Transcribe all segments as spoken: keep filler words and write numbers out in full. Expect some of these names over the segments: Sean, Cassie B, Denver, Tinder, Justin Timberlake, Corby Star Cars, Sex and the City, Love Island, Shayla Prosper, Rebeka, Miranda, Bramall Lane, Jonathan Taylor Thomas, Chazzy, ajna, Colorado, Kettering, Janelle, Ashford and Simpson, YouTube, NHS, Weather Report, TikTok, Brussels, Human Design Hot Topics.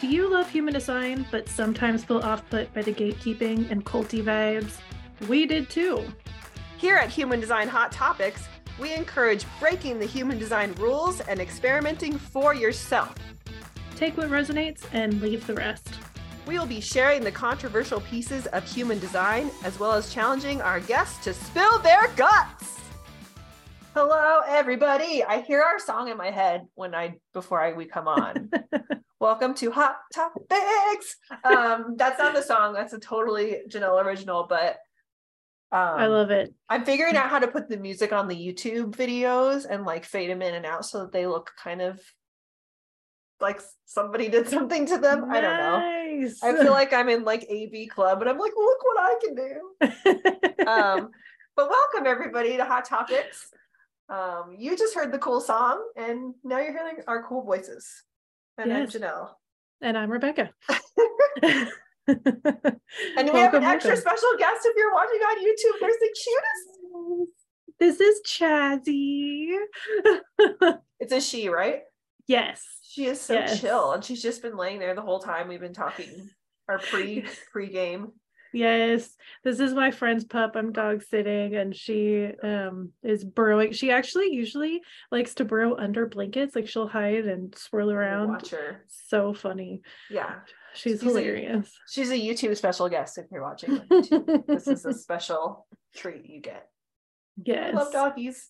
Do you love Human Design, but sometimes feel off-put by the gatekeeping and culty vibes? We did too. Here at Human Design Hot Topics, we encourage breaking the Human Design rules and experimenting for yourself. Take what resonates and leave the rest. We will be sharing the controversial pieces of Human Design, as well as challenging our guests to spill their guts. Hello, everybody. I hear our song in my head when I before I, we come on. Welcome to Hot Topics. Um, that's not the song. That's a totally Janelle original, but um, I love it. I'm figuring out how to put the music on the YouTube videos and like fade them in and out so that they look kind of like somebody did something to them. Nice. I don't know. I feel like I'm in like A B club and I'm like, look what I can do. um, but welcome everybody to Hot Topics. Um, you just heard the cool song and now you're hearing our cool voices. And yes. I'm Janelle. And I'm Rebeka. And we have an extra special guest if you're watching on YouTube. There's the cutest. This is Chazzy. It's a she, right? Yes. She is so yes. chill. And she's just been laying there the whole time we've been talking our pre pre-game. Yes. This is my friend's pup. I'm dog sitting and she um is burrowing. She actually usually likes to burrow under blankets. Like she'll hide and swirl around. Watch her. So funny. Yeah. She's, she's hilarious. A, she's a YouTube special guest if you're watching on YouTube. This is a special treat you get. Yes. I love doggies.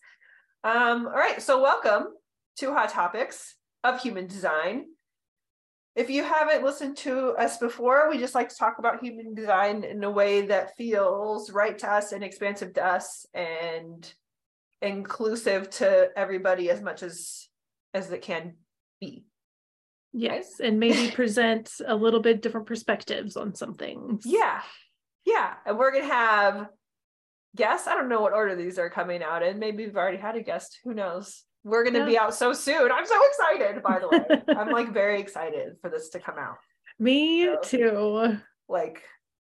Um, all right. So welcome to Hot Topics of Human Design. If you haven't listened to us before, we just like to talk about Human Design in a way that feels right to us and expansive to us and inclusive to everybody as much as as it can be. Yes, right? And maybe present a little bit different perspectives on some things. Yeah, yeah. And we're going to have guests. I don't know what order these are coming out in. Maybe we've already had a guest. Who knows? We're going to yeah. be out so soon. I'm so excited, by the way. I'm like very excited for this to come out. Me so, too. Like,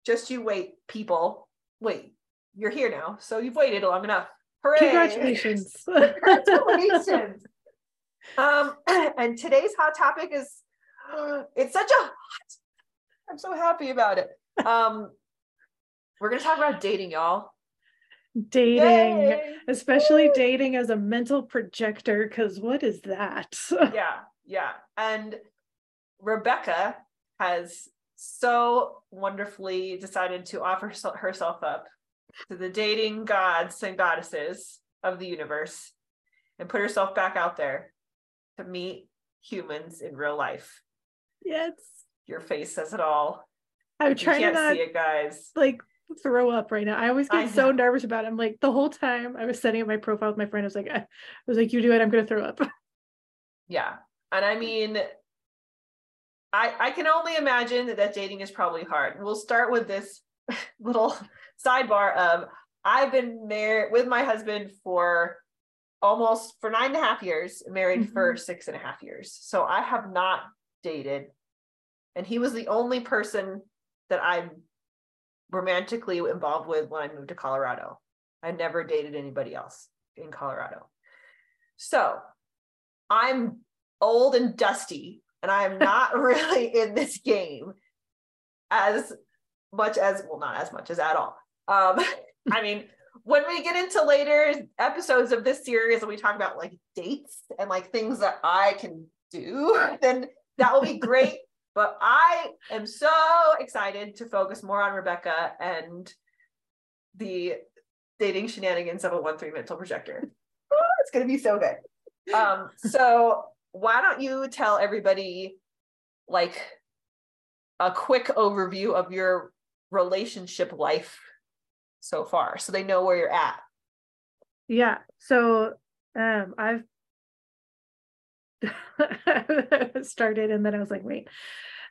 just you wait, people. Wait, you're here now. So you've waited long enough. Hooray. Congratulations. Congratulations. um, and today's hot topic is, it's such a hot, I'm so happy about it. Um, we're going to talk about dating, y'all. Dating, Yay. especially Woo. dating as a mental projector, because what is that? yeah, yeah. And Rebeka has so wonderfully decided to offer herself up to the dating gods and goddesses of the universe and put herself back out there to meet humans in real life. Yes. Your face says it all. I'm trying to not see it, guys. Like, throw up right now. I always get I so nervous about it. I'm like, the whole time I was setting up my profile with my friend, I was like, I, I was like, you do it, I'm gonna throw up. Yeah. And I mean, I I can only imagine that, that dating is probably hard. We'll start with this little sidebar of I've been married with my husband for almost for nine and a half years, married mm-hmm. for six and a half years. So I have not dated. And he was the only person that I'm romantically involved with when I moved to Colorado. I never dated anybody else in Colorado. So I'm old and dusty, and I am not really in this game as much as, well, not as much as at all. Um, I mean, when we get into later episodes of this series and we talk about like dates and like things that I can do, then that will be great. But I am so excited to focus more on Rebeka and the dating shenanigans of a one three mental projector. Oh, it's going to be so good. Um, so why don't you tell everybody like a quick overview of your relationship life so far so they know where you're at. Yeah. So um, I've started and then I was like, wait,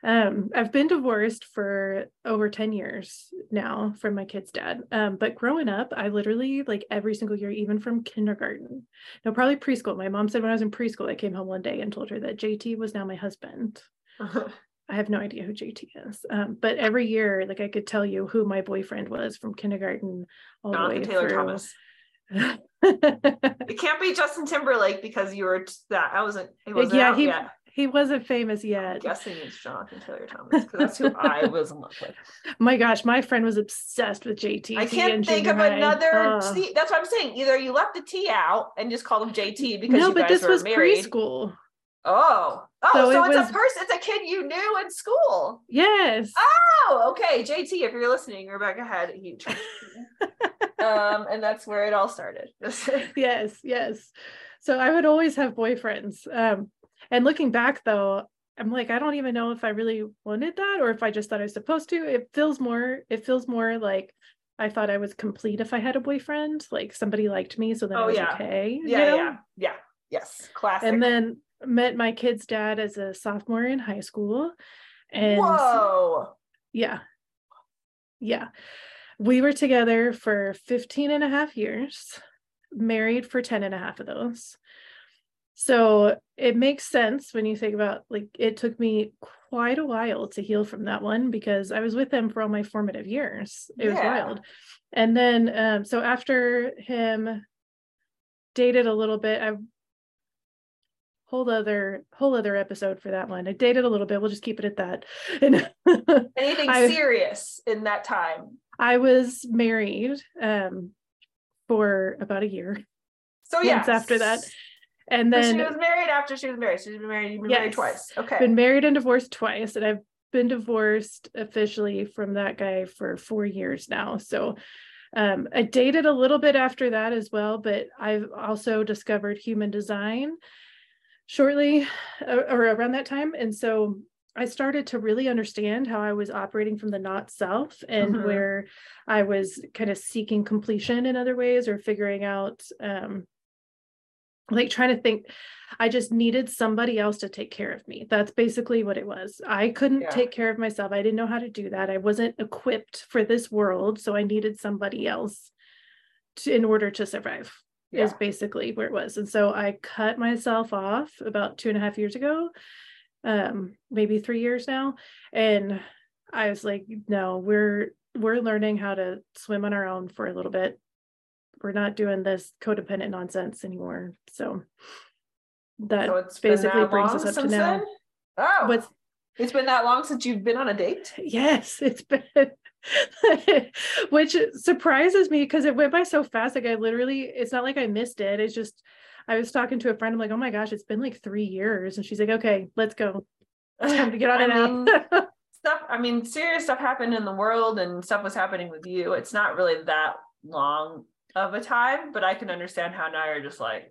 um, I've been divorced for over ten years now from my kid's dad. Um, but growing up, I literally like every single year, even from kindergarten, no, probably preschool. My mom said when I was in preschool, I came home one day and told her that J T was now my husband. Uh-huh. I have no idea who J T is. Um, but every year, like I could tell you who my boyfriend was from kindergarten all Jonathan the way Taylor through. Thomas. It can't be Justin Timberlake because you were that I wasn't, he wasn't yeah he, yet. He wasn't famous yet. I'm guessing it's Jonathan Taylor Thomas, because that's who I was in love with. My gosh, my friend was obsessed with J T. I can't and think J T of Ray. Another uh, T. That's what I'm saying. Either you left the T out and just called him J T because no, you guys but this were was married. Preschool. Oh, oh, so, so it it's was, a person, it's a kid you knew in school. Yes. Oh, okay. J T, if you're listening, Rebeka had a huge um, and that's where it all started. Yes, yes. So I would always have boyfriends. Um, and looking back though, I'm like, I don't even know if I really wanted that or if I just thought I was supposed to. It feels more, it feels more like I thought I was complete if I had a boyfriend, like somebody liked me, so then oh, I was yeah. okay. Yeah, you know? yeah, yeah. Yes. Classic. And then met my kid's dad as a sophomore in high school. And whoa. Yeah. Yeah. We were together for fifteen and a half years, married for ten and a half of those. So it makes sense when you think about, like, it took me quite a while to heal from that one because I was with him for all my formative years. It yeah. was wild. And then, um, so after him, dated a little bit, I whole other whole other episode for that one. I dated a little bit. We'll just keep it at that. And anything I, serious in that time? I was married um for about a year. So yeah. After that, and then she was married. After she was married, she's been married. You've been yes, married twice. Okay. Been married and divorced twice, and I've been divorced officially from that guy for four years now. So. Um, I dated a little bit after that as well, but I've also discovered Human Design shortly or, or around that time. And so I started to really understand how I was operating from the not self and mm-hmm. where I was kind of seeking completion in other ways or figuring out, um, like trying to think, I just needed somebody else to take care of me. That's basically what it was. I couldn't yeah. take care of myself. I didn't know how to do that. I wasn't equipped for this world. So I needed somebody else to, in order to survive yeah. is basically where it was. And so I cut myself off about two and a half years ago, um, maybe three years now. And I was like, no, we're, we're learning how to swim on our own for a little bit. We're not doing this codependent nonsense anymore. So that so basically that brings us up to now. Then? Oh, What's, it's been that long since you've been on a date? Yes, it's been, which surprises me because it went by so fast. Like I literally, it's not like I missed it. It's just, I was talking to a friend. I'm like, oh my gosh, it's been like three years. And she's like, okay, let's go. It's time to get on it now. Stuff. I mean, serious stuff happened in the world and stuff was happening with you. It's not really that long of a time, but I can understand how now you're just like,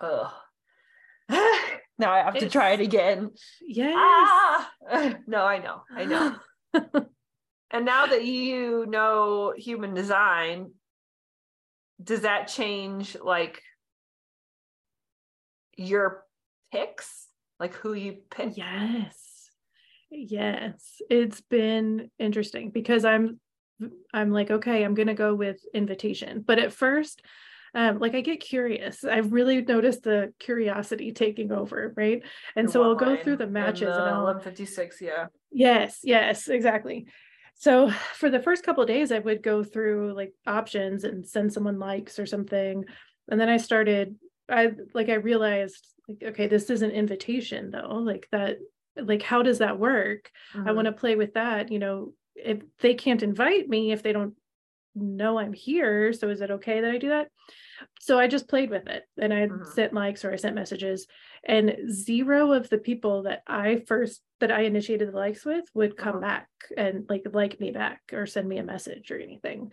oh, now I have it's, to try it again. Yes. Ah! No, I know. I know. And now that you know Human Design, does that change like your picks? Like who you pick? Yes. Yes. It's been interesting because I'm I'm like, okay, I'm going to go with invitation. But at first, um, like I get curious. I've really noticed the curiosity taking over. Right. And the so I'll go through the matches. And, uh, and I'll one fifty-six. Yeah. Yes. Yes, exactly. So for the first couple of days, I would go through like options and send someone likes or something. And then I started, I like, I realized like, okay, this is an invitation though. Like that, like, how does that work? Mm-hmm. I want to play with that, you know, if they can't invite me, if they don't know I'm here. So is it okay that I do that? So I just played with it and I mm-hmm. sent likes or I sent messages, and zero of the people that I first, that I initiated the likes with would come mm-hmm. back and like, like me back or send me a message or anything.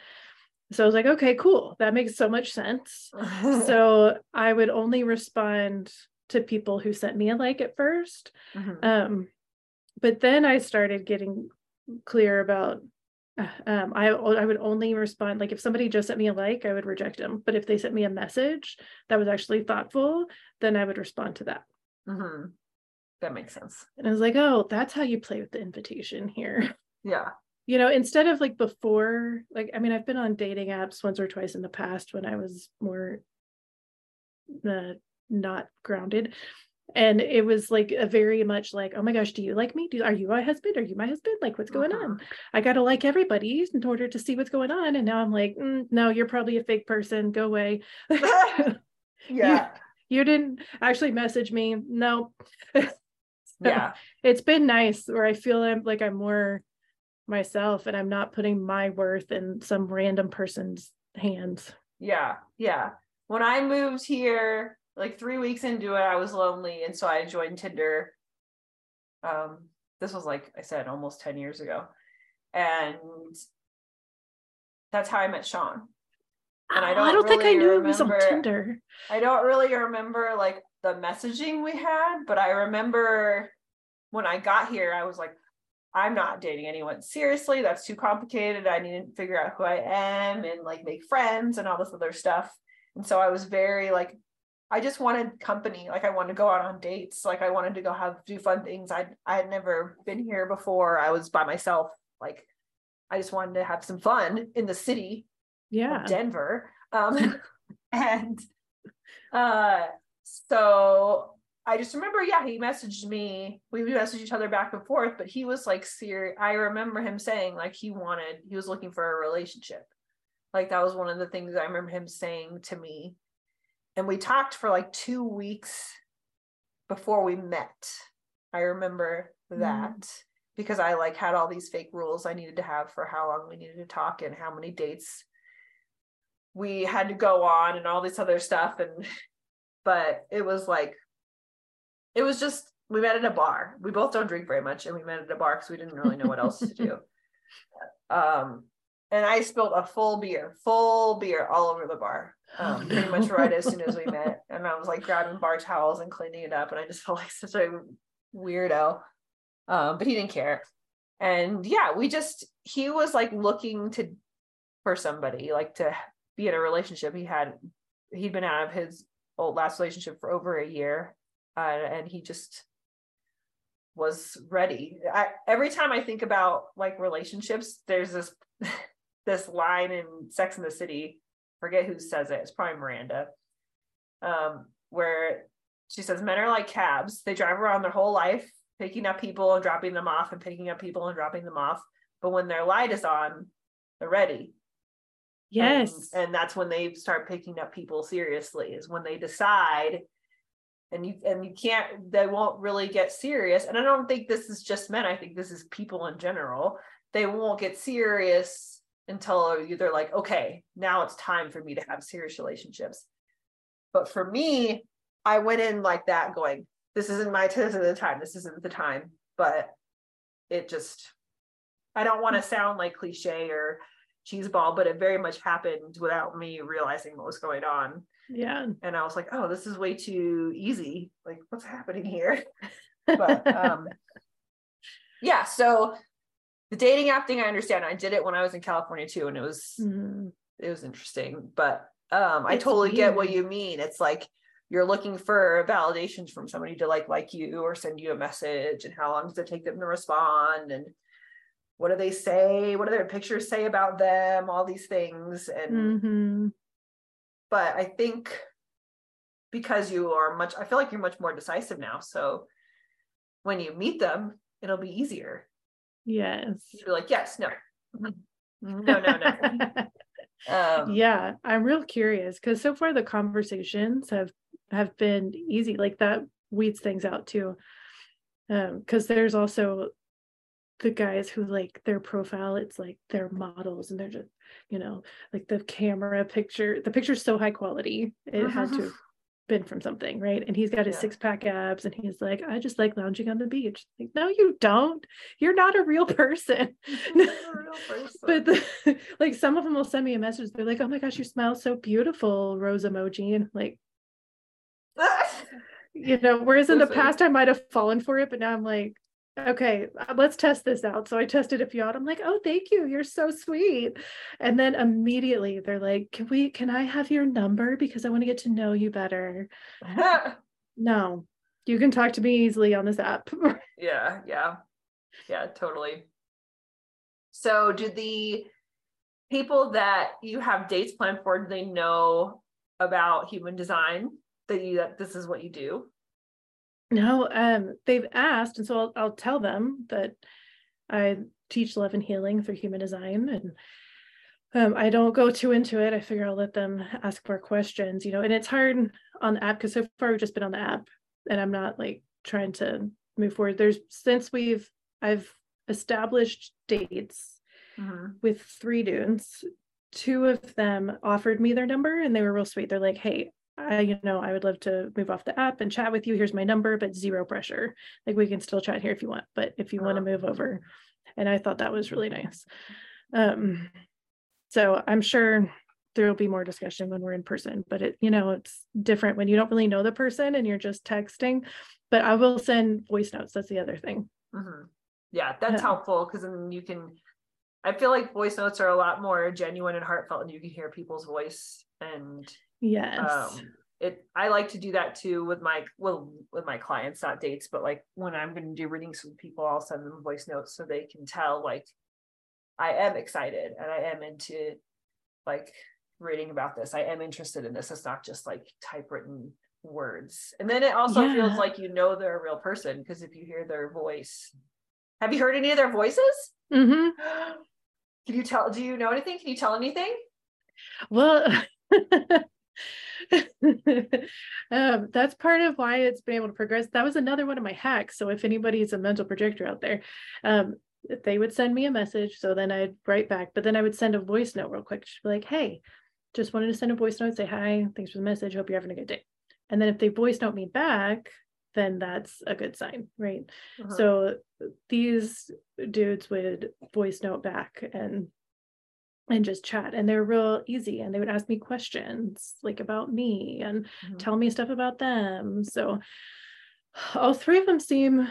So I was like, okay, cool. That makes so much sense. So I would only respond to people who sent me a like at first. Mm-hmm. Um, but then I started getting clear about um I I would only respond, like if somebody just sent me a like, I would reject them, but if they sent me a message that was actually thoughtful, then I would respond to that. Mm-hmm. That makes sense. And I was like, oh, that's how you play with the invitation here. Yeah. You know, instead of like before, like I mean, I've been on dating apps once or twice in the past when I was more uh, not grounded. And it was like a very much like, oh my gosh, do you like me? Do, are you my husband? Are you my husband? Like, what's going uh-huh. on? I got to like everybody in order to see what's going on. And now I'm like, mm, no, you're probably a fake person. Go away. Yeah. You, you didn't actually message me. No. yeah, it's been nice where I feel I'm, like I'm more myself and I'm not putting my worth in some random person's hands. Yeah. Yeah. When I moved here, like three weeks into it, I was lonely. And so I joined Tinder. Um, this was, like I said, almost ten years ago. And that's how I met Sean. And I don't, I don't really think I knew remember, it was on Tinder. I don't really remember like the messaging we had, but I remember when I got here, I was like, I'm not dating anyone. Seriously, that's too complicated. I need to figure out who I am and like make friends and all this other stuff. And so I was very like, I just wanted company. Like I wanted to go out on dates. Like I wanted to go have, do fun things. I I had never been here before. I was by myself. Like I just wanted to have some fun in the city. Yeah. Denver. Um, and uh, so I just remember, yeah, he messaged me. We messaged each other back and forth, but he was like serious. I remember him saying like he wanted, he was looking for a relationship. Like that was one of the things I remember him saying to me. And we talked for like two weeks before we met. I remember that. Mm. Because I like had all these fake rules I needed to have for how long we needed to talk and how many dates we had to go on and all this other stuff. And, but it was like, it was just, we met at a bar. We both don't drink very much and we met at a bar because we didn't really know what else to do. Um, and I spilled a full beer, full beer all over the bar, um, oh, no. pretty much right as soon as we met. And I was like grabbing bar towels and cleaning it up. And I just felt like such a weirdo. Um, but he didn't care. And yeah, we just, he was like looking to, for somebody like to be in a relationship. He had, he'd been out of his old last relationship for over a year. Uh, and he just was ready. I, every time I think about like relationships, there's this, this line in Sex and the City, forget who says it. It's probably Miranda, um, where she says, men are like cabs. They drive around their whole life, picking up people and dropping them off and picking up people and dropping them off. But when their light is on, they're ready. Yes. And, and that's when they start picking up people seriously, is when they decide, and you, and you can't, they won't really get serious. And I don't think this is just men. I think this is people in general. They won't get serious until they're like, okay, now it's time for me to have serious relationships. But for me, I went in like that going, this isn't my t- this isn't the time. This isn't the time, but it just, I don't want to sound like cliche or cheeseball, but it very much happened without me realizing what was going on. Yeah. And I was like, oh, this is way too easy. Like what's happening here? But um, yeah. So the dating app thing, I understand. I did it when I was in California too. And it was, mm-hmm. it was interesting, but um, I it's totally weird. Get what you mean. It's like, you're looking for validations from somebody to like, like you or send you a message, and how long does it take them to respond? And what do they say? What do their pictures say about them? All these things. And, mm-hmm. but I think because you are much, I feel like you're much more decisive now. So when you meet them, it'll be easier. Yes. You're like, yes, no, no, no, no. um, yeah. I'm real curious because so far the conversations have have been easy. Like that weeds things out too, um because there's also the guys who like their profile, it's like they're models and they're just, you know, like the camera picture, the picture's so high quality it uh-huh. had to have been from something, right? And he's got his yeah. six-pack abs and he's like, I just like lounging on the beach. Like, no you don't, you're not a real person, a real person. But the, like some of them will send me a message, they're like, oh my gosh, your smile's so beautiful, rose emoji, and like you know, whereas in the past I might have fallen for it, but now I'm like, okay, let's test this out. So I tested a few out. I'm like, oh, thank you, you're so sweet. And then immediately they're like, can we, can I have your number? Because I want to get to know you better. No, you can talk to me easily on this app. Yeah, yeah, yeah, totally. So do the people that you have dates planned for, do they know about human design? That you, that this is what you do? No, um, they've asked, and so I'll, I'll tell them that I teach love and healing through human design, and um, I don't go too into it. I figure I'll let them ask more questions, you know. And it's hard on the app because so far we've just been on the app, and I'm not like trying to move forward. There's, since we've, I've established dates uh-huh. with three dudes, two of them offered me their number and they were real sweet. They're like, hey, I, you know, I would love to move off the app and chat with you. Here's my number, but zero pressure. Like, we can still chat here if you want, but if you uh-huh. want to move over. And I thought that was really nice. Um, so I'm sure there'll be more discussion when we're in person, but it, you know, it's different when you don't really know the person and you're just texting. But I will send voice notes. That's the other thing. Mm-hmm. Yeah, that's uh, helpful, because then you can, I feel like voice notes are a lot more genuine and heartfelt, and you can hear people's voice. And yes, um, it, I like to do that too with my, well, with my clients, not dates, but like when I'm going to do readings with people, I'll send them voice notes so they can tell, like, I am excited and I am into like reading about this. I am interested in this. It's not just like typewritten words. And then it also yeah. feels like, you know, they're a real person, because if you hear their voice, have you heard any of their voices? Mm-hmm. Can you tell, do you know anything? Can you tell anything? Well, um, that's part of why it's been able to progress. That was another one of my hacks. So if anybody's a mental projector out there, um, they would send me a message. So then I'd write back, but then I would send a voice note real quick. Just be like, hey, just wanted to send a voice note, say hi, thanks for the message, hope you're having a good day. And then if they voice note me back, then that's a good sign, right? Uh-huh. So these dudes would voice note back and and just chat, and they're real easy, and they would ask me questions like about me and uh-huh. tell me stuff about them. So all three of them seem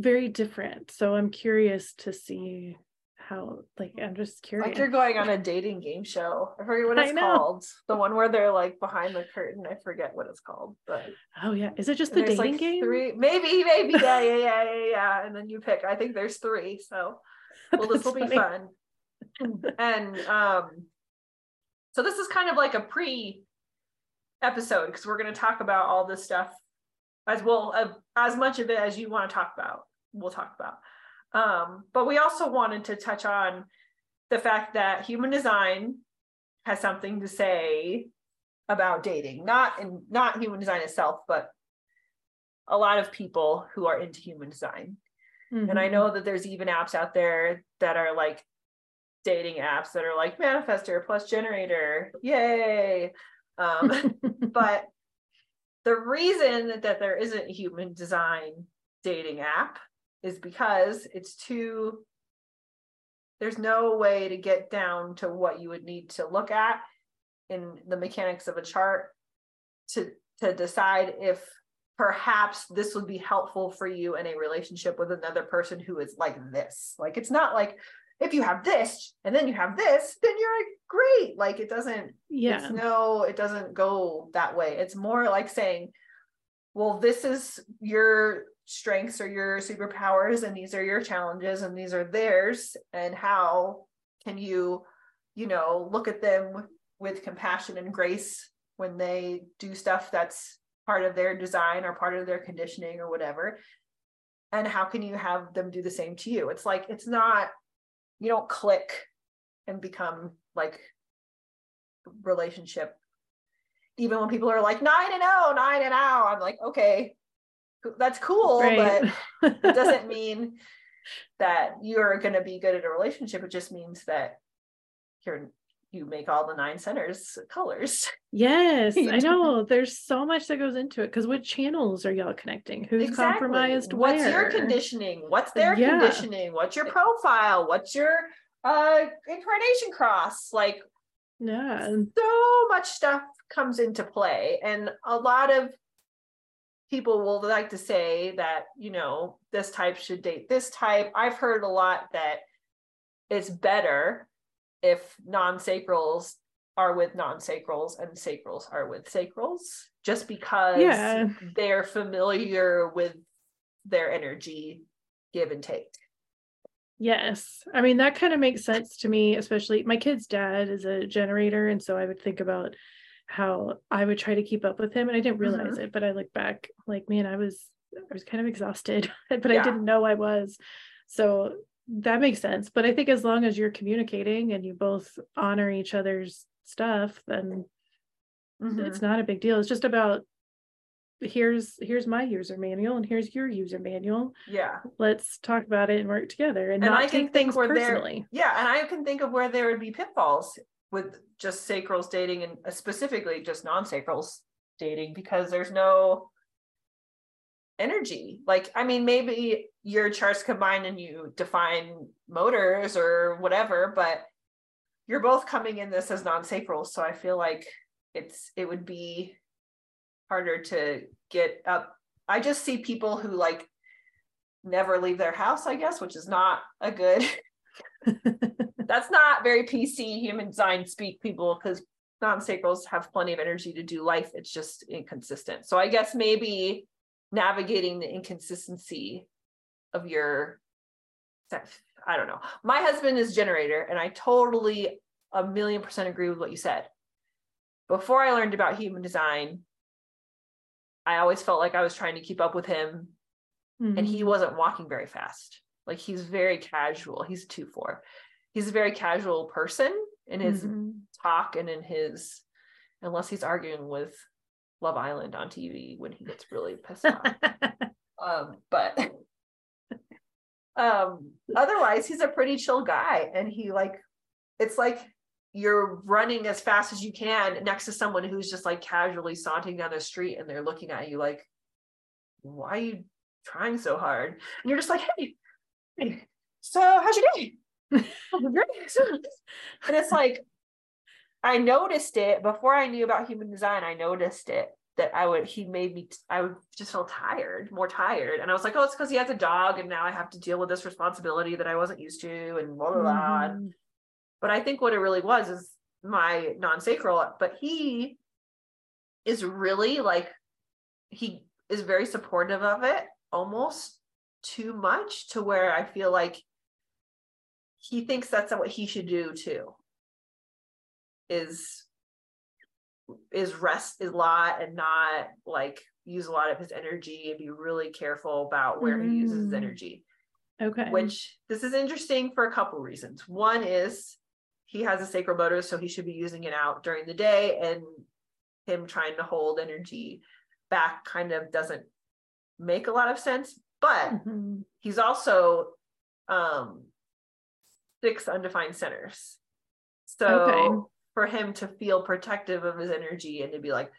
very different, so I'm curious to see how, like, I'm just curious. Like, you're going on a dating game show. I forget what it's called. The one where they're like behind the curtain. I forget what it's called. But oh yeah, is it just the dating like game? Three, maybe, maybe. Yeah, yeah, yeah, yeah, yeah. And then you pick. I think there's three. So, well, this will be fun. And um, so this is kind of like a pre-episode, because we're going to talk about all this stuff as well, uh, as much of it as you want to talk about. We'll talk about. Um, but we also wanted to touch on the fact that human design has something to say about dating, not in, not human design itself, but a lot of people who are into human design. Mm-hmm. And I know that there's even apps out there that are like dating apps that are like Manifestor plus Generator. Yay. Um, but the reason that, that there isn't a human design dating app is because it's too, there's no way to get down to what you would need to look at in the mechanics of a chart to, to decide if perhaps this would be helpful for you in a relationship with another person who is like this. Like, it's not like, if you have this and then you have this, then you're great. Like, it doesn't, yeah. it's no, it doesn't go that way. It's more like saying, well, this is your strengths or your superpowers, and these are your challenges, and these are theirs, and how can you, you know, look at them with, with compassion and grace when they do stuff that's part of their design or part of their conditioning or whatever, and how can you have them do the same to you? It's like, it's not, you don't click and become like relationship. Even when people are like nine and oh nine and oh, I'm like, okay, that's cool, right? But it doesn't mean that you're going to be good at a relationship. It just means that you're, you make all the nine centers colors. Yes. I know, there's so much that goes into it, because what channels are y'all connecting? Who's exactly. compromised? What's where? Your conditioning? What's their yeah. conditioning? What's your profile? What's your uh, incarnation cross? Like, yeah, so much stuff comes into play. And a lot of people will like to say that, you know, this type should date this type. I've heard a lot that it's better if non-sacrals are with non-sacrals and sacrals are with sacrals, just because yeah. they're familiar with their energy give and take. Yes. I mean, that kind of makes sense to me, especially my kid's dad is a generator. And so I would think about how I would try to keep up with him, and I didn't realize mm-hmm. it, but I look back like, man, I was I was kind of exhausted, but yeah. I didn't know I was. So that makes sense. But I think as long as you're communicating and you both honor each other's stuff, then mm-hmm. it's not a big deal. It's just about here's here's my user manual and here's your user manual. Yeah, let's talk about it and work together and, and not I can take things personally. There, yeah, and I can think of where there would be pitfalls with just sacrals dating and specifically just non-sacrals dating, because there's no energy. Like, I mean, maybe your charts combine and you define motors or whatever, but you're both coming in this as non-sacrals, so I feel like it's it would be harder to get up. I just see people who like never leave their house, I guess, which is not a good that's not very P C human design speak, people, because non-sacrals have plenty of energy to do life. It's just inconsistent. So I guess maybe navigating the inconsistency of your sex. I don't know. My husband is generator, and I totally a million percent agree with what you said. Before I learned about human design, I always felt like I was trying to keep up with him, mm-hmm. and he wasn't walking very fast. Like, he's very casual. He's a two, four. He's a very casual person in his mm-hmm. talk and in his, unless he's arguing with Love Island on T V when he gets really pissed off. Um, but um, otherwise, he's a pretty chill guy. And he like, it's like you're running as fast as you can next to someone who's just like casually sauntering down the street, and they're looking at you like, why are you trying so hard? And you're just like, hey, hey, so how's your day? And it's like, I noticed it before I knew about human design. I noticed it that I would, he made me, I would just feel tired, more tired. And I was like, oh, it's because he has a dog and now I have to deal with this responsibility that I wasn't used to and blah, blah, blah. Mm-hmm. But I think what it really was is my non-sacral, but he is really like, he is very supportive of it, almost too much, to where I feel like he thinks that's what he should do too. is is rest a lot and not like use a lot of his energy and be really careful about where mm. he uses his energy. Okay. Which this is interesting for a couple reasons. One is he has a sacral motor, so he should be using it out during the day, and him trying to hold energy back kind of doesn't make a lot of sense. But mm-hmm. he's also um six undefined centers. So okay. for him to feel protective of his energy and to be like,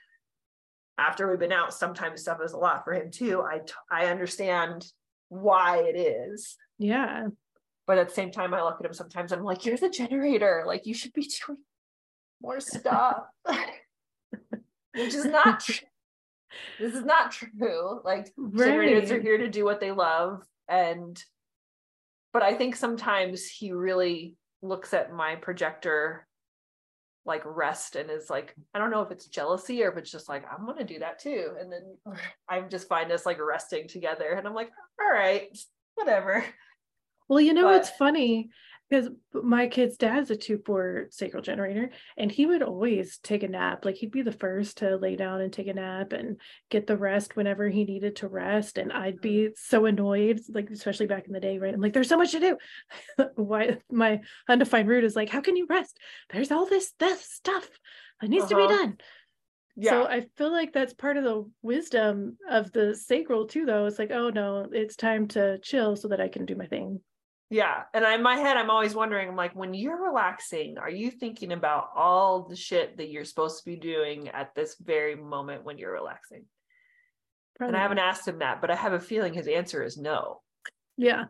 after we've been out, sometimes stuff is a lot for him too. I, t- I understand why it is. Yeah. But at the same time, I look at him sometimes and I'm like, you're the generator. Like, you should be doing more stuff, which is not, tr- this is not true. Like right. generators are here to do what they love. And, but I think sometimes he really looks at my projector like rest and is like, I don't know if it's jealousy or if it's just like, I'm gonna do that too, and then I'm just find us like resting together, and I'm like, all right, whatever. Well, you know, but it's funny because my kid's dad's a two four sacral generator, and he would always take a nap. Like, he'd be the first to lay down and take a nap and get the rest whenever he needed to rest, and I'd be so annoyed, like especially back in the day, right? I'm like, there's so much to do. Why? My undefined root is like, how can you rest? There's all this this stuff that needs uh-huh. to be done. Yeah. So I feel like that's part of the wisdom of the sacral too, though. It's like, oh no, it's time to chill so that I can do my thing. Yeah. And in my head, I'm always wondering, I'm like, when you're relaxing, are you thinking about all the shit that you're supposed to be doing at this very moment when you're relaxing? Probably. And I haven't asked him that, but I have a feeling his answer is no. Yeah.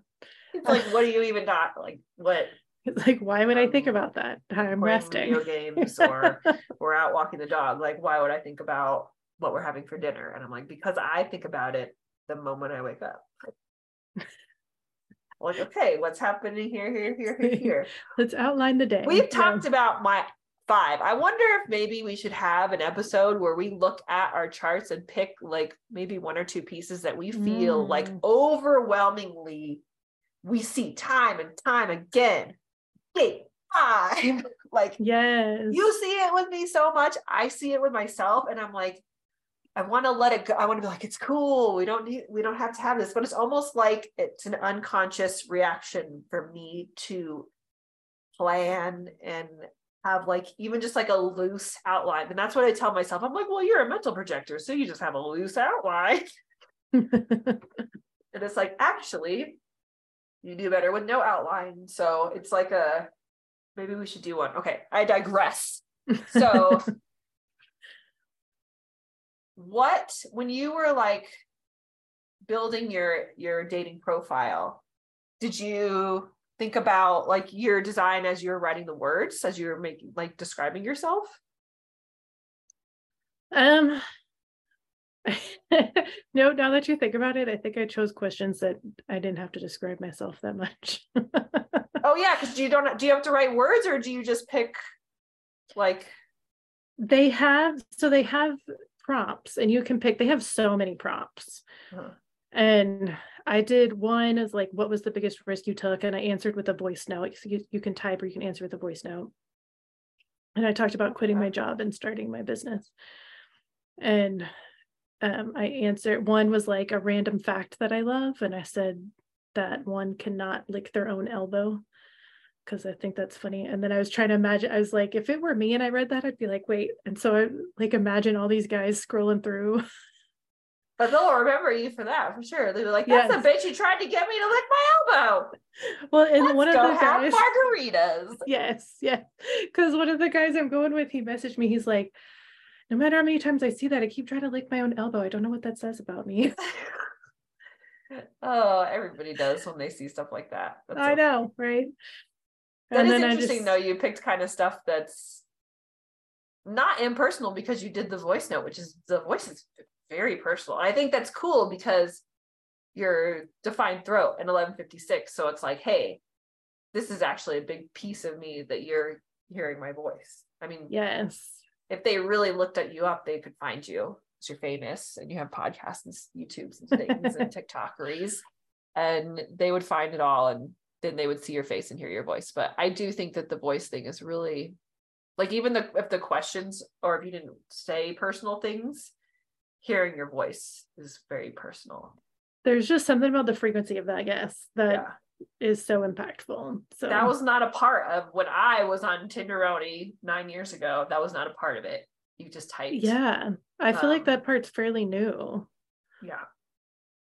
It's like, what are you even not like, what? It's like, why would um, I think about that? I'm resting. Video games or we're out walking the dog. Like, why would I think about what we're having for dinner? And I'm like, because I think about it the moment I wake up. Like, okay, what's happening here, here, here, here, here. Let's outline the day. We've talked yeah. about my five. I wonder if maybe we should have an episode where we look at our charts and pick like maybe one or two pieces that we feel mm. like overwhelmingly we see time and time again. Wait, five. Like, yes. You see it with me so much. I see it with myself. And I'm like, I want to let it go. I want to be like, it's cool. We don't need, we don't have to have this, but it's almost like it's an unconscious reaction for me to plan and have like even just like a loose outline. And that's what I tell myself. I'm like, well, you're a mental projector, so you just have a loose outline. And it's like, actually, you do better with no outline. So it's like a, maybe we should do one. Okay, I digress. So what, when you were like building your, your dating profile, did you think about like your design as you're writing the words, as you're making, like describing yourself? Um, no, now that you think about it, I think I chose questions that I didn't have to describe myself that much. Oh yeah. Cause you don't, do you have to write words, or do you just pick like? They have, so they have prompts and you can pick, they have so many prompts. Huh. And I did one as like, what was the biggest risk you took? And I answered with a voice note. You, you can type or you can answer with a voice note. And I talked about quitting my job and starting my business. And um, I answered, one was like a random fact that I love. And I said that one cannot lick their own elbow, because I think that's funny. And then I was trying to imagine, I was like, if it were me and I read that, I'd be like, wait. And so I like, imagine all these guys scrolling through. But they'll remember you for that, for sure. They'll be like, that's yes. the bitch who tried to get me to lick my elbow. Well, and Let's one of the guys, margaritas. Yes, yeah. Because one of the guys I'm going with, he messaged me. He's like, no matter how many times I see that, I keep trying to lick my own elbow. I don't know what that says about me. Oh, everybody does when they see stuff like that. That's I so know, funny. Right? That and is then interesting, I just... though. You picked kind of stuff that's not impersonal because you did the voice note, which is the voice is very personal. And I think that's cool because your defined throat in eleven fifty-six. So it's like, hey, this is actually a big piece of me that you're hearing my voice. I mean, yes. If they really looked at you up, they could find you. You're famous and you have podcasts and YouTubes and things and TikTokeries, and they would find it all. And then they would see your face and hear your voice. But I do think that the voice thing is really like, even the, if the questions, or if you didn't say personal things, hearing your voice is very personal. There's just something about the frequency of that, I guess, that yeah. is so impactful. So that was not a part of when I was on Tinderoni nine years ago. That was not a part of it. You just typed. Yeah. I feel um, like that part's fairly new. Yeah.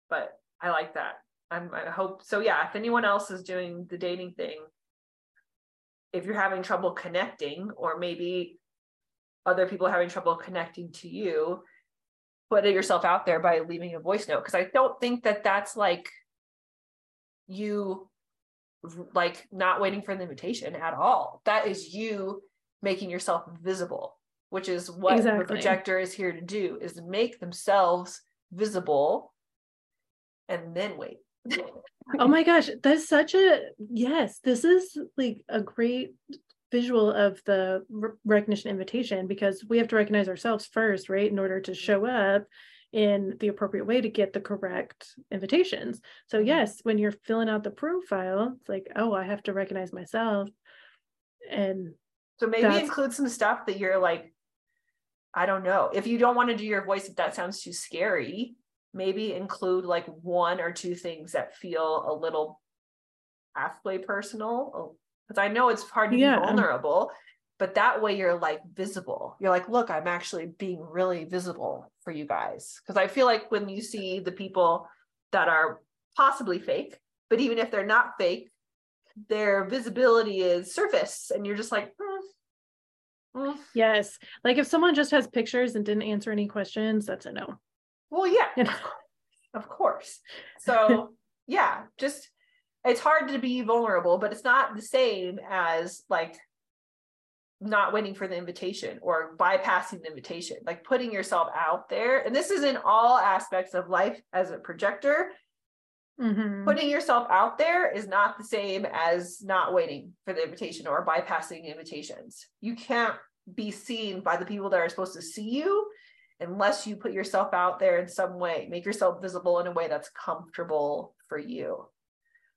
But I like that. I'm, I hope so. Yeah. If anyone else is doing the dating thing, if you're having trouble connecting, or maybe other people are having trouble connecting to you, put yourself out there by leaving a voice note. Cause I don't think that that's like you, like not waiting for an invitation at all. That is you making yourself visible, which is what exactly. the projector is here to do, is make themselves visible and then wait. Oh my gosh. That's such a, yes, this is like a great visual of the recognition invitation, because we have to recognize ourselves first, right? In order to show up in the appropriate way to get the correct invitations. So yes, when you're filling out the profile, it's like, oh, I have to recognize myself. And so maybe include some stuff that you're like, I don't know, if you don't want to do your voice, if that sounds too scary, maybe include like one or two things that feel a little halfway personal. Because I know it's hard to yeah. be vulnerable, but that way you're like visible. You're like, look, I'm actually being really visible for you guys. Because I feel like when you see the people that are possibly fake, but even if they're not fake, their visibility is surface, and you're just like, mm, mm. Yes. Like if someone just has pictures and didn't answer any questions, that's a no. Well, yeah, you know? Of course. So yeah, just, it's hard to be vulnerable, but it's not the same as like not waiting for the invitation or bypassing the invitation, like putting yourself out there. And this is in all aspects of life as a projector. Mm-hmm. Putting yourself out there is not the same as not waiting for the invitation or bypassing invitations. You can't be seen by the people that are supposed to see you unless you put yourself out there in some way, make yourself visible in a way that's comfortable for you.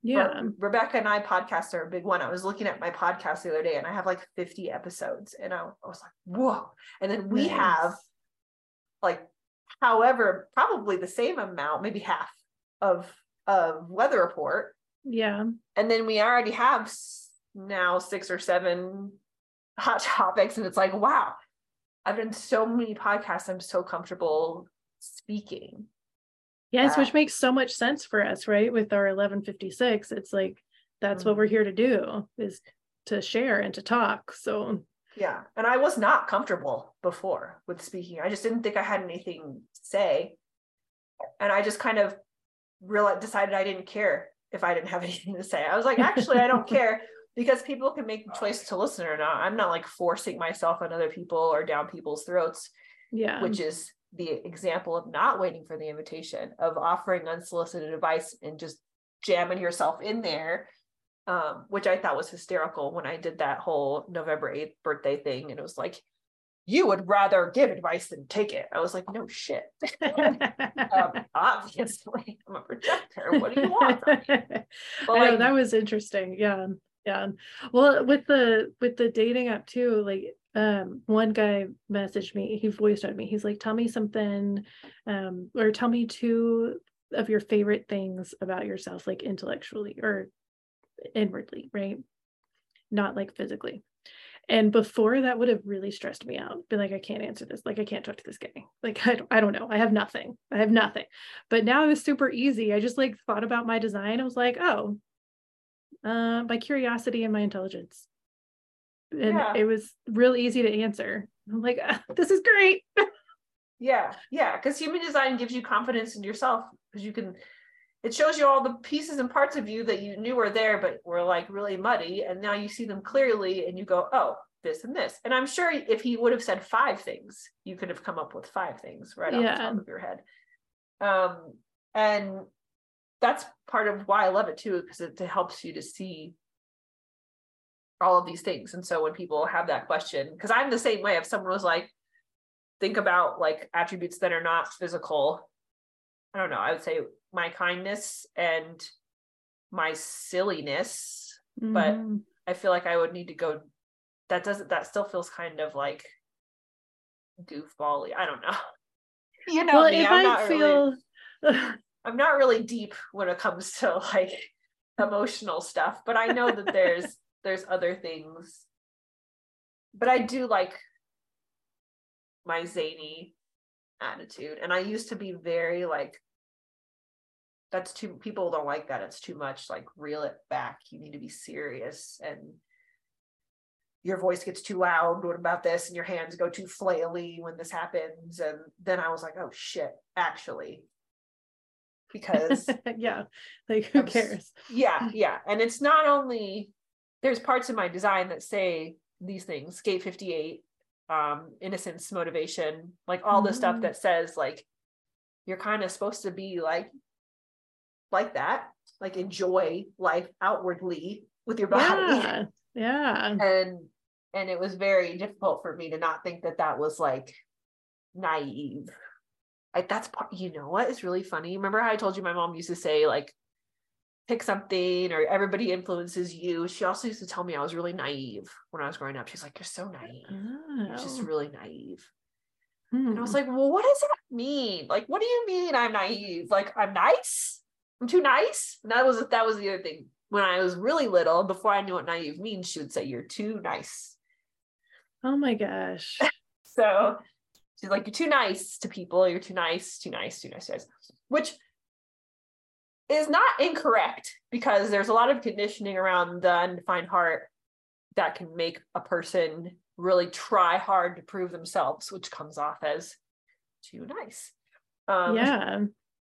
Yeah. But Rebeka and I podcasts are a big one. I was looking at my podcast the other day and I have like fifty episodes, and I, I was like, whoa. And then we nice. have like, however, probably the same amount, maybe half of of Weather Report. Yeah. And then we already have now six or seven Hot Topics, and it's like, wow, I've done so many podcasts, I'm so comfortable speaking. Yes, uh, which makes so much sense for us, right? With our eleven fifty-six, it's like, that's mm-hmm. what we're here to do, is to share and to talk. So yeah, and I was not comfortable before with speaking. I just didn't think I had anything to say, and I just kind of realized, decided I didn't care if I didn't have anything to say. I was like, actually, I don't care, because people can make the choice to listen or not. I'm not like forcing myself on other people or down people's throats. Yeah, which is the example of not waiting for the invitation, of offering unsolicited advice and just jamming yourself in there. Um, which I thought was hysterical when I did that whole November eighth birthday thing. And it was like, you would rather give advice than take it. I was like, no shit. um, obviously, I'm a projector. What do you want from me? But I like, know, that was interesting. Yeah. Yeah. Well, with the, with the dating app too, like um, one guy messaged me, he voiced on me. He's like, tell me something, um, or tell me two of your favorite things about yourself, like intellectually or inwardly, right? Not like physically. And before, that would have really stressed me out. Been like, I can't answer this. Like, I can't talk to this guy. Like, I don't, I don't know. I have nothing. I have nothing. But now it was super easy. I just like thought about my design. I was like, oh, uh, my curiosity and my intelligence. And yeah. It was real easy to answer. I'm like, ah, this is great. yeah. Yeah. Because human design gives you confidence in yourself, because you can, it shows you all the pieces and parts of you that you knew were there, but were like really muddy. And now you see them clearly and you go, oh, this and this. And I'm sure if he would have said five things, you could have come up with five things right yeah. off the top of your head. Um, and that's part of why I love it too, because it, it helps you to see all of these things. And so when people have that question, because I'm the same way, if someone was like, think about like attributes that are not physical, I don't know, I would say my kindness and my silliness, mm-hmm. but I feel like I would need to go, that doesn't, that still feels kind of like goofball-y. I don't know. You know, well, me, if I'm, I not feel... really, I'm not really deep when it comes to like emotional stuff, but I know that there's, there's other things, but I do like my zany attitude. And I used to be very like, that's too, people don't like that, it's too much, like reel it back, you need to be serious, and your voice gets too loud, what about this, and your hands go too flaily when this happens. And then I was like, oh shit, actually, because yeah, like who I'm, cares yeah yeah and it's not only, there's parts of my design that say these things, Gate fifty-eight, um innocence, motivation, like all the mm-hmm. stuff that says like you're kind of supposed to be like like that, like enjoy life outwardly with your body. Yeah, yeah. And, and it was very difficult for me to not think that that was like naive. Like that's part, you know what is really funny? Remember how I told you my mom used to say like, pick something, or everybody influences you. She also used to tell me I was really naive when I was growing up. She's like, you're so naive. Oh. You're just really naive. Hmm. And I was like, well, what does that mean? Like, what do you mean I'm naive? Like I'm nice? I'm too nice. And that was, that was the other thing. When I was really little, before I knew what naive means, she would say, you're too nice. Oh my gosh. So she's like, you're too nice to people. You're too nice, too nice, too nice, too nice, which is not incorrect, because there's a lot of conditioning around the undefined heart that can make a person really try hard to prove themselves, which comes off as too nice. Um, yeah.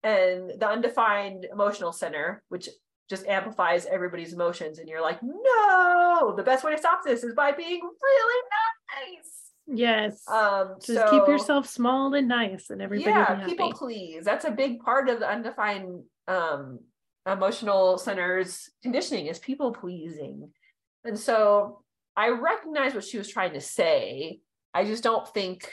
And the undefined emotional center, which just amplifies everybody's emotions. And you're like, no, the best way to stop this is by being really nice. Yes. Um, just so, keep yourself small and nice, and everybody yeah, will be happy. People please. That's a big part of the undefined um, emotional center's conditioning, is people pleasing. And so I recognize what she was trying to say. I just don't think